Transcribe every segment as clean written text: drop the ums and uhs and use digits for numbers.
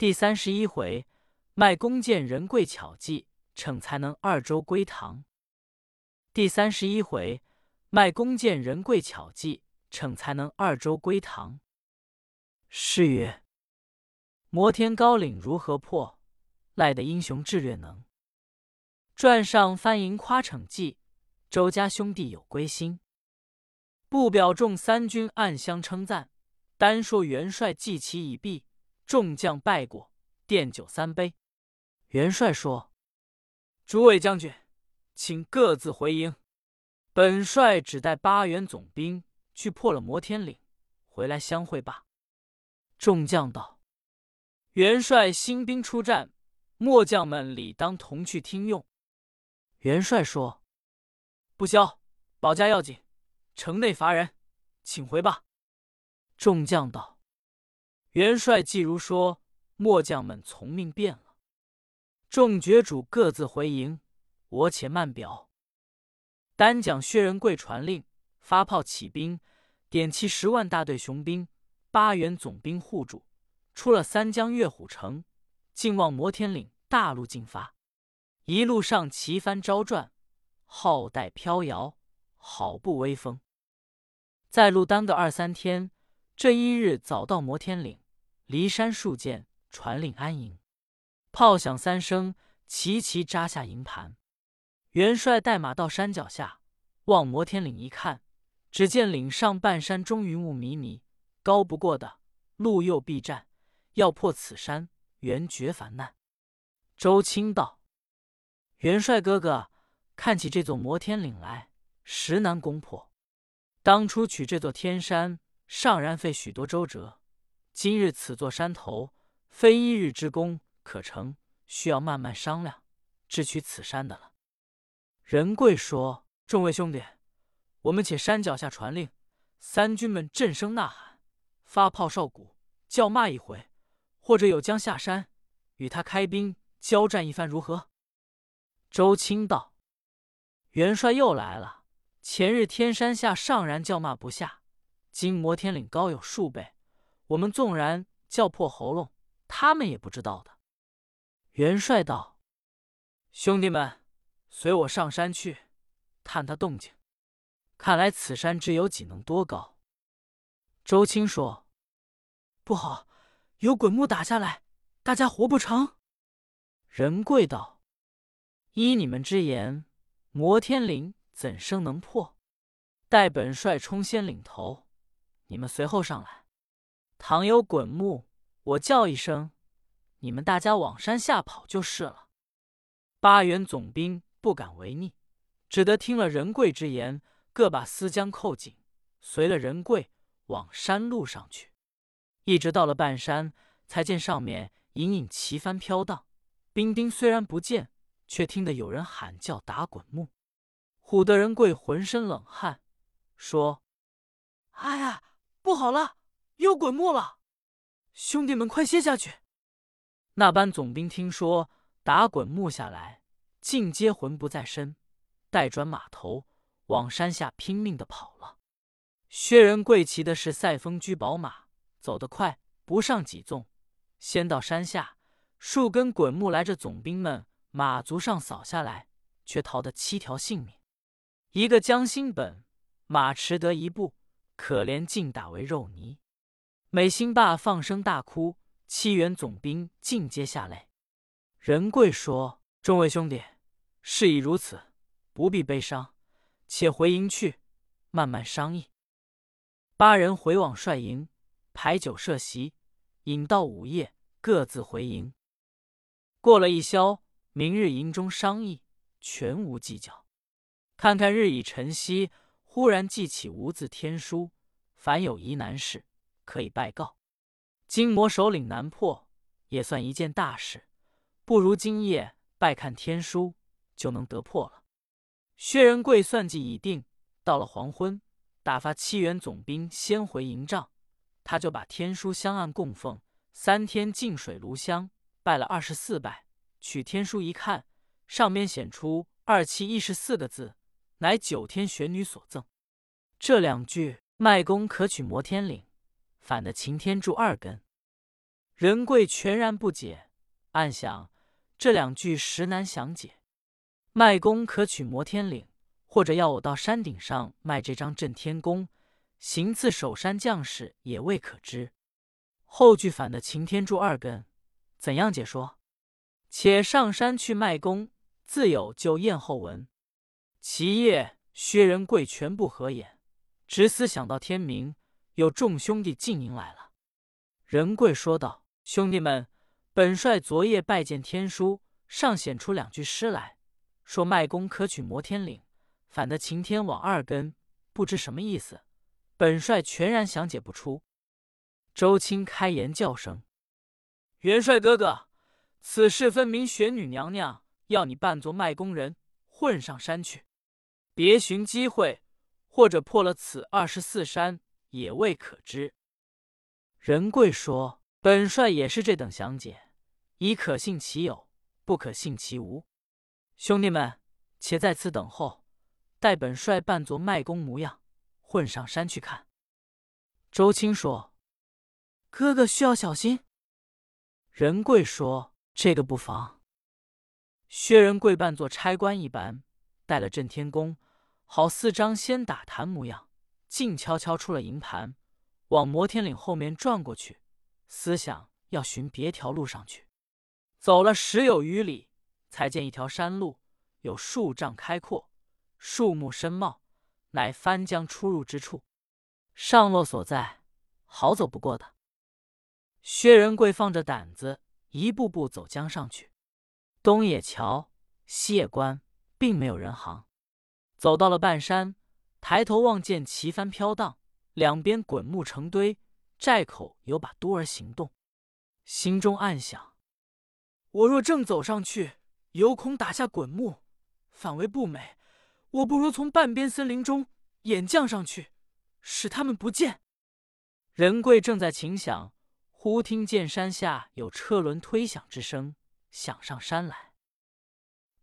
第31回，卖弓箭人贵巧计，逞才能二州归唐。第31回，卖弓箭人贵巧计，逞才能二州归唐。诗曰：摩天高岭如何破，赖得英雄智略能。传上翻营夸逞计，周家兄弟有归心。不表众三军暗相称赞，单说元帅计其已毕，众将拜过，奠酒三杯。元帅说：诸位将军，请各自回营，本帅只带8员总兵去破了摩天岭，回来相会吧。众将道：元帅新兵出战，末将们理当同去听用。元帅说：不消，保家要紧，城内乏人，请回吧。众将道：元帅既如说，末将们从命变了。众爵主各自回营，我且慢表。单讲薛仁贵传令，发炮起兵，点齐10万大队雄兵，8员总兵护主，出了三江越虎城，竟往摩天岭大路进发。一路上旗帆招转，浩带飘摇，好不威风。在路耽搁2-3天，这一日早到摩天岭，离山数箭，传令安营。炮响3声，齐齐扎下营盘。元帅带马到山脚下，望摩天岭一看，只见岭上半山中云雾迷迷，高不过的，路又避战，要破此山，原绝烦难。周青道：元帅哥哥，看起这座摩天岭来，实难攻破。当初取这座天山，尚然费许多周折，今日此座山头，非一日之功可成，需要慢慢商量智取此山的了。仁贵说：众位兄弟，我们且山脚下传令，三军们振声呐喊，发炮哨鼓，叫骂一回，或者有将下山，与他开兵交战一番如何？周青道：元帅又来了，前日天山下尚然叫骂不下，今摩天岭高有数倍，我们纵然叫破喉咙，他们也不知道的。元帅道：兄弟们，随我上山去探他动静，看来此山只有几能多高。周青说：不好，有滚木打下来，大家活不成。仁贵道：依你们之言，摩天岭怎生能破？待本帅冲先领头，你们随后上来。倘有滚木，我叫一声，你们大家往山下跑就是了。8员总兵不敢违逆，只得听了仁贵之言，各把丝缰扣紧，随了仁贵往山路上去。一直到了半山，才见上面隐隐旗帆飘荡，兵丁虽然不见，却听得有人喊叫打滚木。唬得仁贵浑身冷汗，说：哎呀，不好了，又滚木了，兄弟们快歇下去。那班总兵听说打滚木下来，尽皆魂不在身，带转马头往山下拼命的跑了。薛仁贵骑的是赛风驹宝马，走得快，不上几纵，先到山下，数根滚木来着总兵们马足上扫下来，却逃得7条性命。一个将心本，马迟得一步，可怜竟打为肉泥。美心霸放声大哭，7员总兵尽皆下泪。仁贵说：众位兄弟，事已如此，不必悲伤，且回营去慢慢商议。8人回往帅营，排酒设席，饮到午夜，各自回营。过了一宵，明日营中商议，全无计较。看看日已晨曦，忽然记起无字天书，凡有疑难事，可以拜告。金魔首领难破，也算一件大事，不如今夜拜看天书，就能得破了。薛仁贵算计已定，到了黄昏，打发7员总兵先回营帐，他就把天书香案供奉，3天净水炉香，拜了24拜，取天书一看，上面显出2714个字，乃9天玄女所赠。这2句卖弓可取摩天岭，反的擎天柱2根。仁贵全然不解，暗想这两句实难详解。卖功可取摩天岭，或者要我到山顶上卖这张震天弓，行刺守山将士也未可知。后句反的擎天柱二根怎样解说？且上山去卖功，自有就验后文。其夜，薛仁贵全不合眼，直思想到天明，有众兄弟进营来了。仁贵说道：“兄弟们，本帅昨夜拜见天书，上显出两句诗来，说卖功可取摩天岭，反得擎天网二根，不知什么意思。本帅全然详解不出。”周青开言叫声：“元帅哥哥，此事分明玄女娘娘要你扮作卖功人，混上山去，别寻机会，或者破了此24山，也未可知。”仁贵说：“本帅也是这等详解，以可信其有，不可信其无。兄弟们，且在此等候，待本帅扮作卖功模样，混上山去看。”周青说：“哥哥需要小心。”仁贵说：“这个不妨。”薛仁贵扮作差官一般，带了震天弓，好似张先打坛模样，静悄悄出了营盘，往摩天岭后面转过去，思想要寻别条路上去。走了十有余里，才见一条山路，有数丈开阔，树木深茂，乃翻江出入之处，上落所在，好走不过的。薛仁贵放着胆子，一步步走江上去。东也桥，西也关，并没有人行。走到了半山，抬头望见旗帆飘荡，两边滚木成堆，寨口有把督儿行动，心中暗想：我若正走上去，有恐打下滚木，反为不美。我不如从半边森林中掩将上去，使他们不见。仁贵正在情想，忽听见山下有车轮推响之声，响上山来。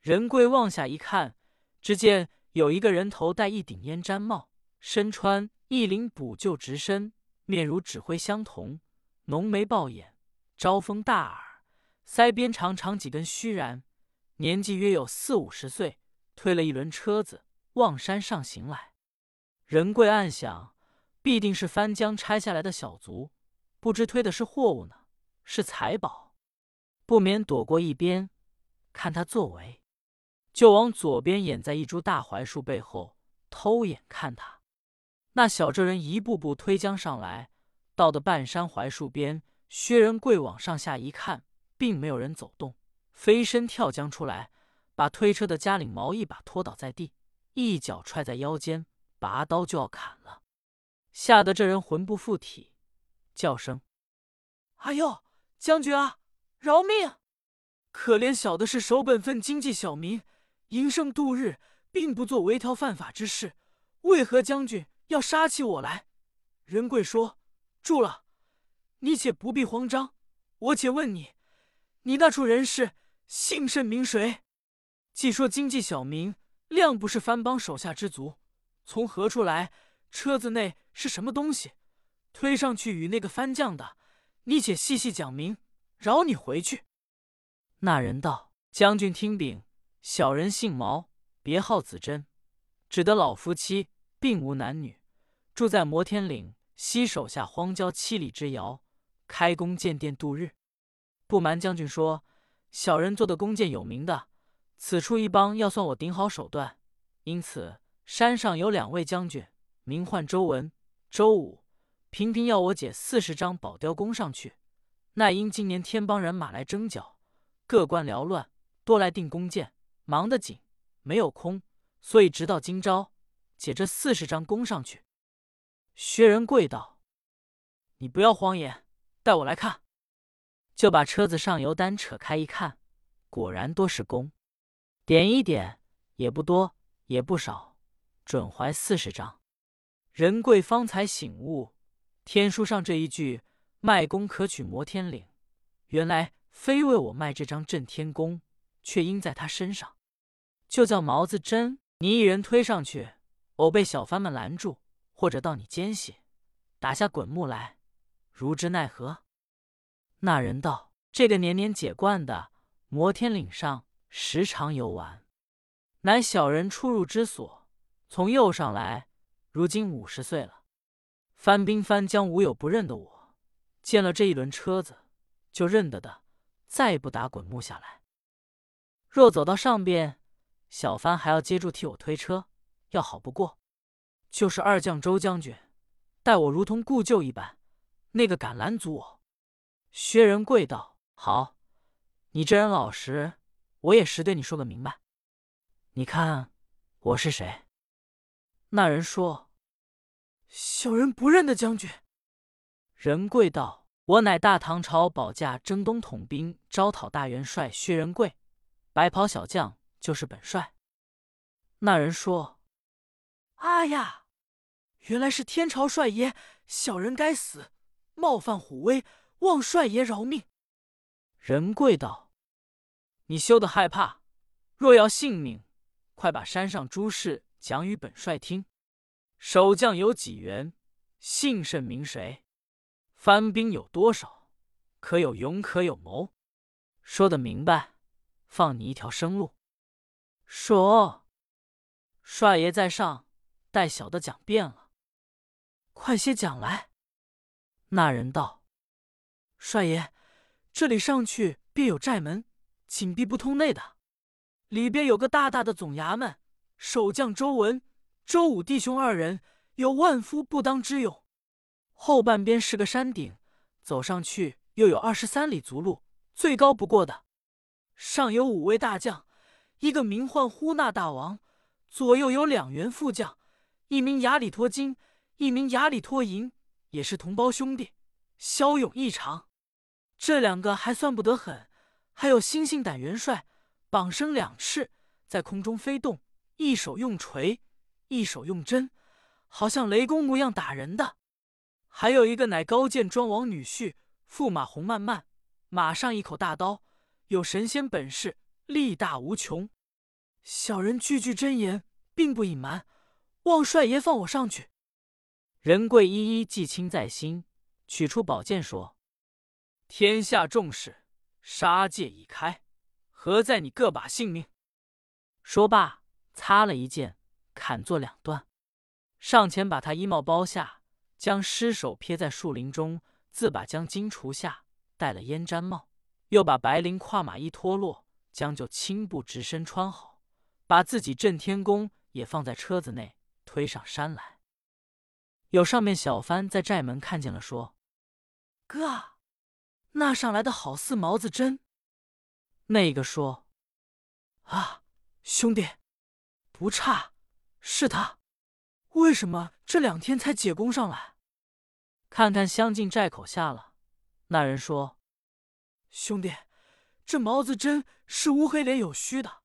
仁贵望下一看，只见有一个人头戴一顶烟毡帽，身穿一领补救直身，面如指挥相同，浓眉豹眼，招风大耳，腮边长长几根须髯，年纪约有40-50岁，推了一轮车子往山上行来。仁贵暗想，必定是翻江拆下来的小卒，不知推的是货物呢，是财宝，不免躲过一边，看他作为，就往左边掩在一株大槐树背后偷眼看他。那小这人一步步推将上来，到的半山槐树边，薛仁贵往上下一看，并没有人走动，飞身跳江出来，把推车的家领毛一把拖倒在地，一脚踹在腰间，拔刀就要砍了，吓得这人魂不附体，叫声：“哎呦，将军啊，饶命！可怜小的是守本分经济小民，营生度日，并不做违条犯法之事，为何将军要杀起我来？”仁贵说：“住了，你且不必慌张，我且问你，你那处人士姓甚名谁？既说经济小民，量不是番邦手下之族，从何处来？车子内是什么东西？推上去与那个翻将的，你且细细讲明，饶你回去。”那人道：“将军听禀，小人姓毛，别号子珍，只得老夫妻，并无男女，住在摩天岭西手下荒郊7里之遥，开弓箭店度日。不瞒将军说，小人做的弓箭有名的，此处一帮要算我顶好手段，因此山上有2位将军，名唤周文、周武，频频要我解40张宝雕弓上去。那因今年天帮人马来征剿，各官缭乱，多来订弓箭，忙得紧，没有空，所以直到今朝解这40张弓上去。”薛仁贵道：“你不要慌言，带我来看。”就把车子上油单扯开一看，果然多是弓，点一点，也不多也不少，准怀40张。仁贵方才醒悟，天书上这一句“卖弓可取摩天岭”，原来非为我卖这张震天弓，却因在他身上。就叫毛子真，你一人推上去，偶被小番们拦住，或者到你奸细，打下滚木来，如之奈何？那人道：“这个年年解冠的，摩天岭上时常游玩，乃小人出入之所，从右上来，如今50岁了。翻兵翻将，无有不认得我。见了这一轮车子，就认得的，再不打滚木下来。若走到上边，小番还要接住替我推车，要好不过。就是二将周将军，待我如同故旧一般，那个敢拦阻我。”薛仁贵道：“好，你这人老实，我也实对你说个明白。你看我是谁？”那人说：“小人不认得将军。”仁贵道：“我乃大唐朝保驾征东统兵招讨大元帅薛仁贵，白袍小将就是本帅。”那人说：“啊呀，原来是天朝帅爷，小人该死，冒犯虎威，望帅爷饶命。”仁贵道：“你休得害怕，若要性命，快把山上诸事讲与本帅听。守将有几员，姓甚名谁？番兵有多少？可有勇，可有谋？说得明白，放你一条生路。”说：“帅爷在上，待小的讲遍了。”快些讲来。那人道：“帅爷，这里上去便有寨门，紧闭不通内的。里边有个大大的总衙门，守将周文、周武弟兄2人有万夫不当之勇。后半边是个山顶，走上去又有23里足路，最高不过的。上有5位大将，一个名唤呼纳大王，左右有2员副将，一名雅里托金，一名雅里托银，也是同胞兄弟，骁勇异常。这2个还算不得狠，还有新兴胆元帅，膀生2翅，在空中飞动，一手用锤，一手用针，好像雷公模样打人的。还有一个乃高见庄王女婿，驸马洪漫漫，马上一口大刀，有神仙本事，力大无穷。小人句句真言，并不隐瞒，望帅爷放我上去。”仁贵一一记清在心，取出宝剑说：“天下重视，杀戒已开，何在你各把性命？”说罢，擦了一剑，砍作2段，上前把他衣帽包下，将尸首撇在树林中，自把将金除下，戴了烟毡帽，又把白绫跨马衣脱落，将就青布直身穿好，把自己震天弓也放在车子内，推上山来。有上面小番在寨门看见了，说：“哥，那上来的好似毛子针。”那个说：“啊，兄弟，不差，是他。为什么这2天才解弓上来？”看看相近寨口下了，那人说：“兄弟，这毛子针是乌黑脸有须的，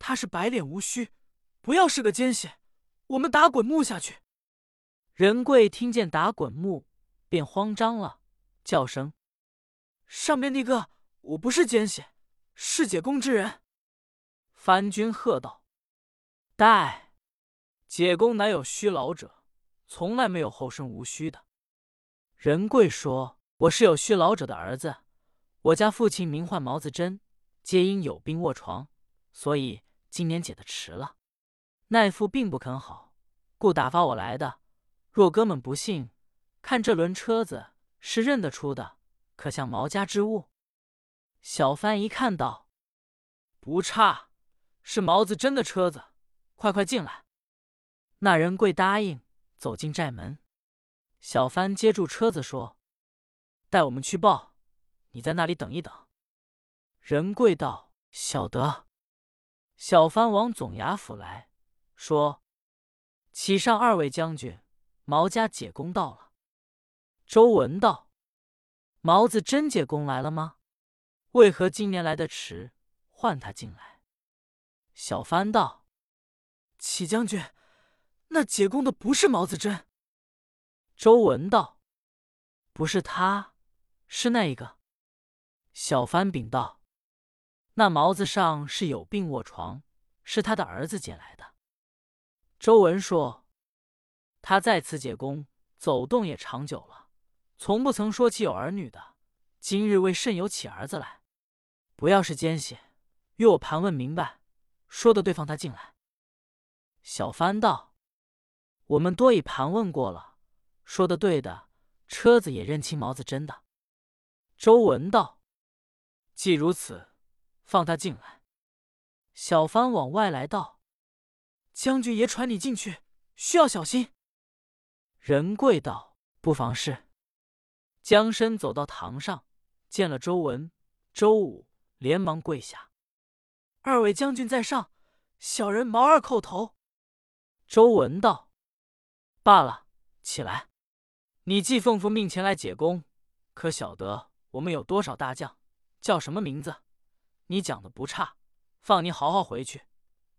他是白脸无须，不要是个奸险，我们打滚木下去。”仁贵听见打滚木，便慌张了，叫声：“上面那个，我不是奸险，是解弓之人。”番军喝道：“待！解弓乃有须老者，从来没有后生无须的。”仁贵说：“我是有须老者的儿子，我家父亲名唤毛子真，皆因有病卧床，所以今年解的迟了。那父并不肯好，故打发我来的。若哥们不信，看这轮车子是认得出的，可像毛家之物。”小番一看到：“不差，是毛子真的车子，快快进来。”那仁贵答应，走进寨门。小番接住车子说：“带我们去报，你在那里等一等。”仁贵道：“晓得。”小番往总衙府来说：“启上2位将军，毛家解弓到了。”周文道：“毛子真解弓来了吗？为何今年来的迟？唤他进来。”小番道：“启将军，那解弓的不是毛子真。”周文道：“不是他，是那一个。”小番禀道：“那毛子上是有病卧床，是他的儿子解来的。”周文说：“他在此解弓，走动也长久了，从不曾说起有儿女的，今日为甚有起儿子来？不要是奸邪，约我盘问明白，说的对放他进来。”小番道：“我们多已盘问过了，说的对的，车子也认清毛子真的。”周文道：“既如此，放他进来。”小番往外来道：“将军爷传你进去，需要小心。”仁贵道：“不妨事。”将身走到堂上，见了周文、周武，连忙跪下：“二位将军在上，小人毛二叩头。”周文道：“罢了，起来。你既奉父命前来解功，可晓得我们有多少大将，叫什么名字？你讲的不差，放你好好回去，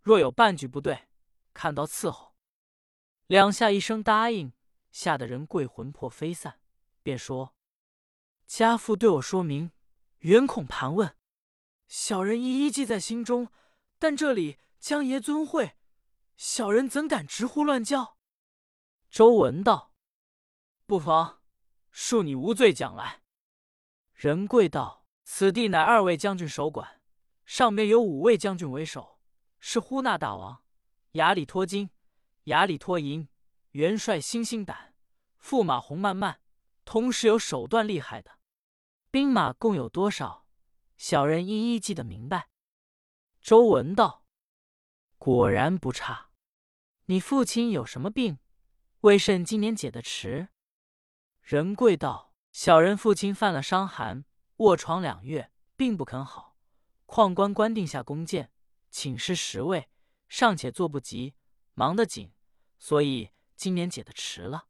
若有半句不对，看到伺候。”两下一声答应，吓得人跪魂魄飞散，便说：“家父对我说明，远恐盘问，小人一一记在心中。但这里将爷尊讳，小人怎敢直呼乱叫？”周文道：“不妨，恕你无罪讲来。”仁贵道：“此地乃二位将军守管，上面有五位将军为首，是呼纳大王、雅里托金、雅里托银、元帅星星胆、驸马红漫漫，同时有手段厉害的。兵马共有多少？小人一一记得明白。”周文道：“果然不差。你父亲有什么病？为甚今年解得迟？”仁贵道：“小人父亲犯了伤寒，卧床2月，并不肯好。况官官定下弓箭，请示10位，尚且做不及，忙得紧，所以今年解得迟了。”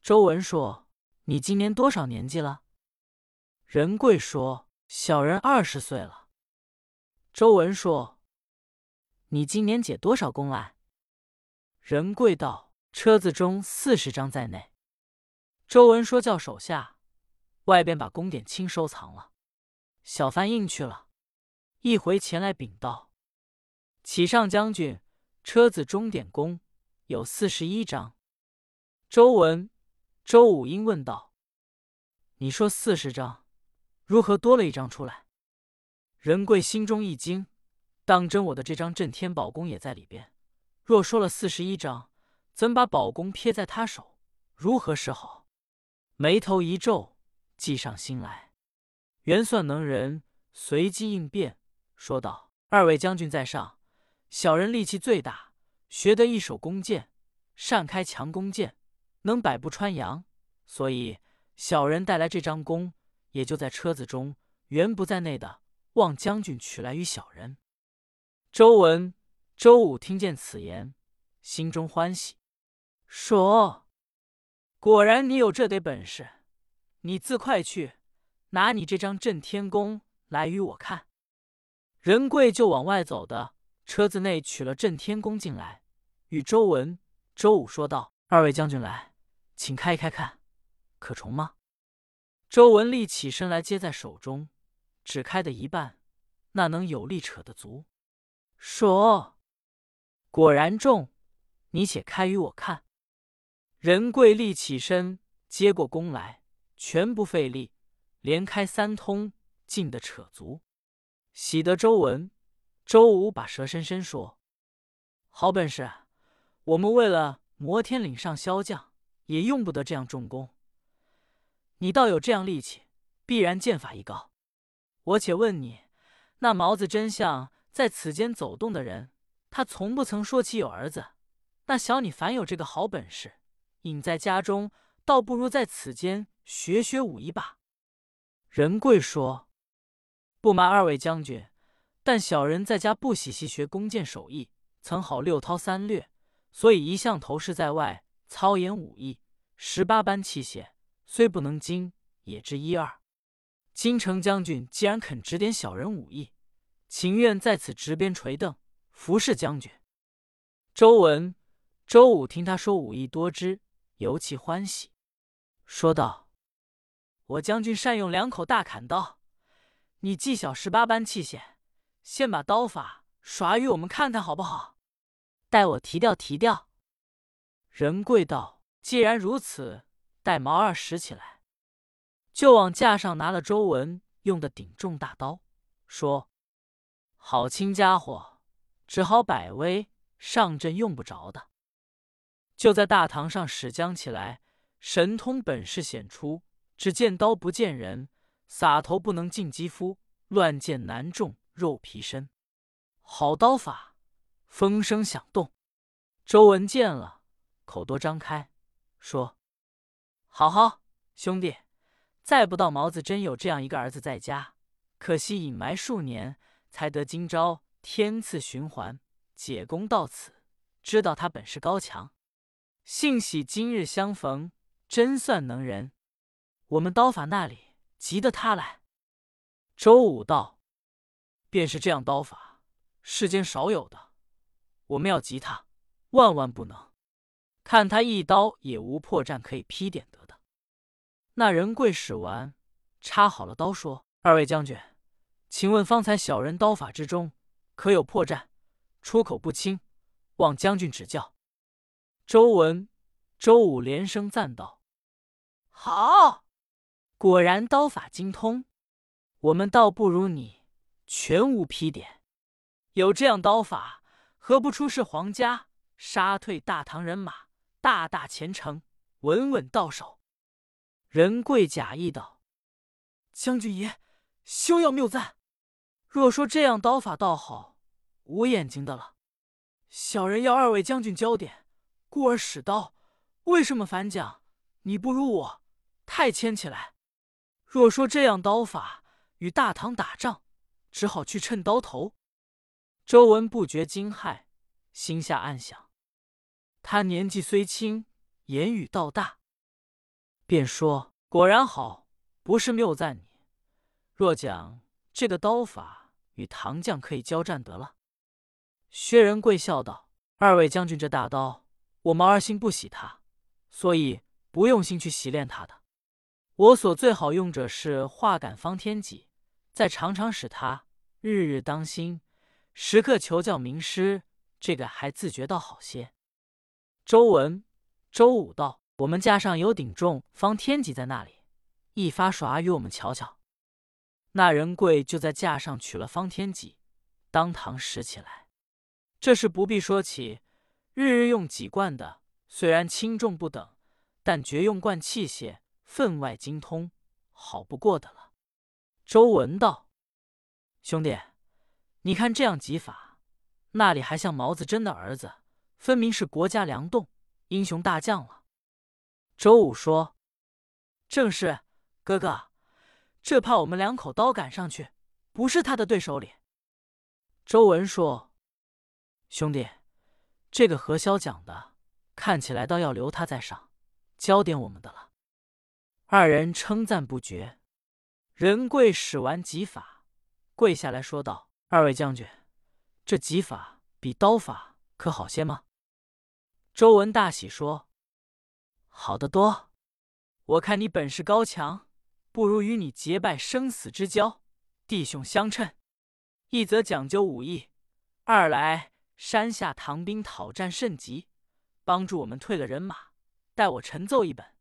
周文说：“你今年多少年纪了？”仁贵说：“小人20岁了。”周文说：“你今年解多少功来？”仁贵道：“车子中40张在内。”周文说：“叫手下外边把功典清收藏了。”小番应去了，一回前来禀道：“启上将军，车子中典功有41张。”周文、周武因问道：“你说40张，如何多了1张出来？”仁贵心中一惊，当真我的这张震天宝功也在里边。若说了41张，怎把宝功撇在他手，如何是好？眉头一皱，计上心来。原算能人，随机应变，说道：“二位将军在上，小人力气最大，学得一手弓箭，善开强弓箭，能百步穿杨，所以小人带来这张弓，也就在车子中，原不在内的。望将军取来于小人。”周文、周武听见此言，心中欢喜，说：“果然你有这得本事，你自快去拿你这张震天弓来与我看。”仁贵就往外走的车子内取了震天弓进来，与周文、周武说道：“二位将军来，请开一开看，可重吗？”周文立起身来接在手中，只开的一半，那能有力扯得足，说：“果然重，你且开与我看。”仁贵立起身接过弓来，全不费力，连开3通，尽的扯足，喜得周文、周武把舌伸说：“好本事！我们为了摩天岭上骁将，也用不得这样重弓。你倒有这样力气，必然剑法一高。我且问你，那毛子真像在此间走动的人，他从不曾说起有儿子。那小你凡有这个好本事，隐在家中，倒不如在此间学学武艺吧。”仁贵说：“不瞒二位将军，但小人在家不喜学弓箭手艺，曾好6韬3略，所以一向投事在外，操演武艺，18般器械，虽不能精，也知1-2。金城将军既然肯指点小人武艺，情愿在此执鞭垂镫，服侍将军。”周文、周武听他说武艺多知，尤其欢喜，说道：“我将军善用2口大砍刀，你既晓18般器械，先把刀法耍与我们看看好不好？待我提调提调。”仁贵道：“既然如此，待毛二拾起来。”就往架上拿了周文用的顶重大刀，说：“好亲家伙，只好摆威，上阵用不着的。”就在大堂上使将起来，神通本事显出，只见刀不见人，撒头不能进肌肤，乱箭难中肉皮身。好刀法，风声响动。周文见了，口多张开，说：“好好，兄弟，再不到毛子真有这样一个儿子在家，可惜隐埋数年，才得今朝天赐循环，解功到此，知道他本事高强。幸喜今日相逢，真算能人。我们刀法那里急得他来。”周武道：“便是这样刀法，世间少有的，我们要急他，万万不能。看他一刀也无破绽可以劈点得的。”那人跪使完，插好了刀说：“二位将军，请问方才小人刀法之中，可有破绽，出口不清，望将军指教。”周武连声赞道：“好，果然刀法精通，我们倒不如你，全无劈点。有这样刀法，何不出示皇家，杀退大唐人马，大大前程，稳稳到手。”人贵假意道：“将军爷，休要谬赞。若说这样刀法倒好，无眼睛的了。小人要二位将军教点，故而使刀。为什么反讲？你不如我，太谦起来。若说这样刀法与大唐打仗，只好去趁刀头。”周文不觉惊骇，心下暗想。他年纪虽轻，言语道大，便说：“果然好，不是谬赞你。若讲这个刀法与唐将可以交战得了。”薛仁贵笑道：“二位将军这大刀，我毛二心不喜它，所以不用心去习练它的。我所最好用者是化感方天戟，再常常使它，日日当心，时刻求教名师，这个还自觉到好些。”周武道：“我们架上有顶重方天戟在那里，一发耍与我们瞧瞧。”那人贵就在架上取了方天戟，当堂使起来。这是不必说起，日日用戟贯的，虽然轻重不等，但绝用贯器械，分外精通，好不过的了。周文道：“兄弟，你看这样戟法，那里还像毛子真的儿子，分明是国家良栋，英雄大将了。”周武说：“正是，哥哥，这怕我们两口刀赶上去，不是他的对手里。”周文说：“兄弟，这个何萧讲的，看起来倒要留他在上，教点我们的了。”二人称赞不绝。仁贵使完戟法，跪下来说道：“二位将军，这戟法比刀法可好些吗？”周文大喜说：“好得多，我看你本事高强，不如与你结拜生死之交，弟兄相称。一则讲究武艺，二来山下唐兵讨战甚急，帮助我们退了人马，待我陈奏一本，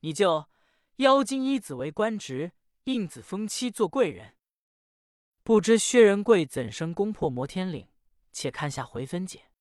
你就邀金衣子为官职，印子封妻做贵人。”不知薛仁贵怎生攻破摩天岭，且看下回分解。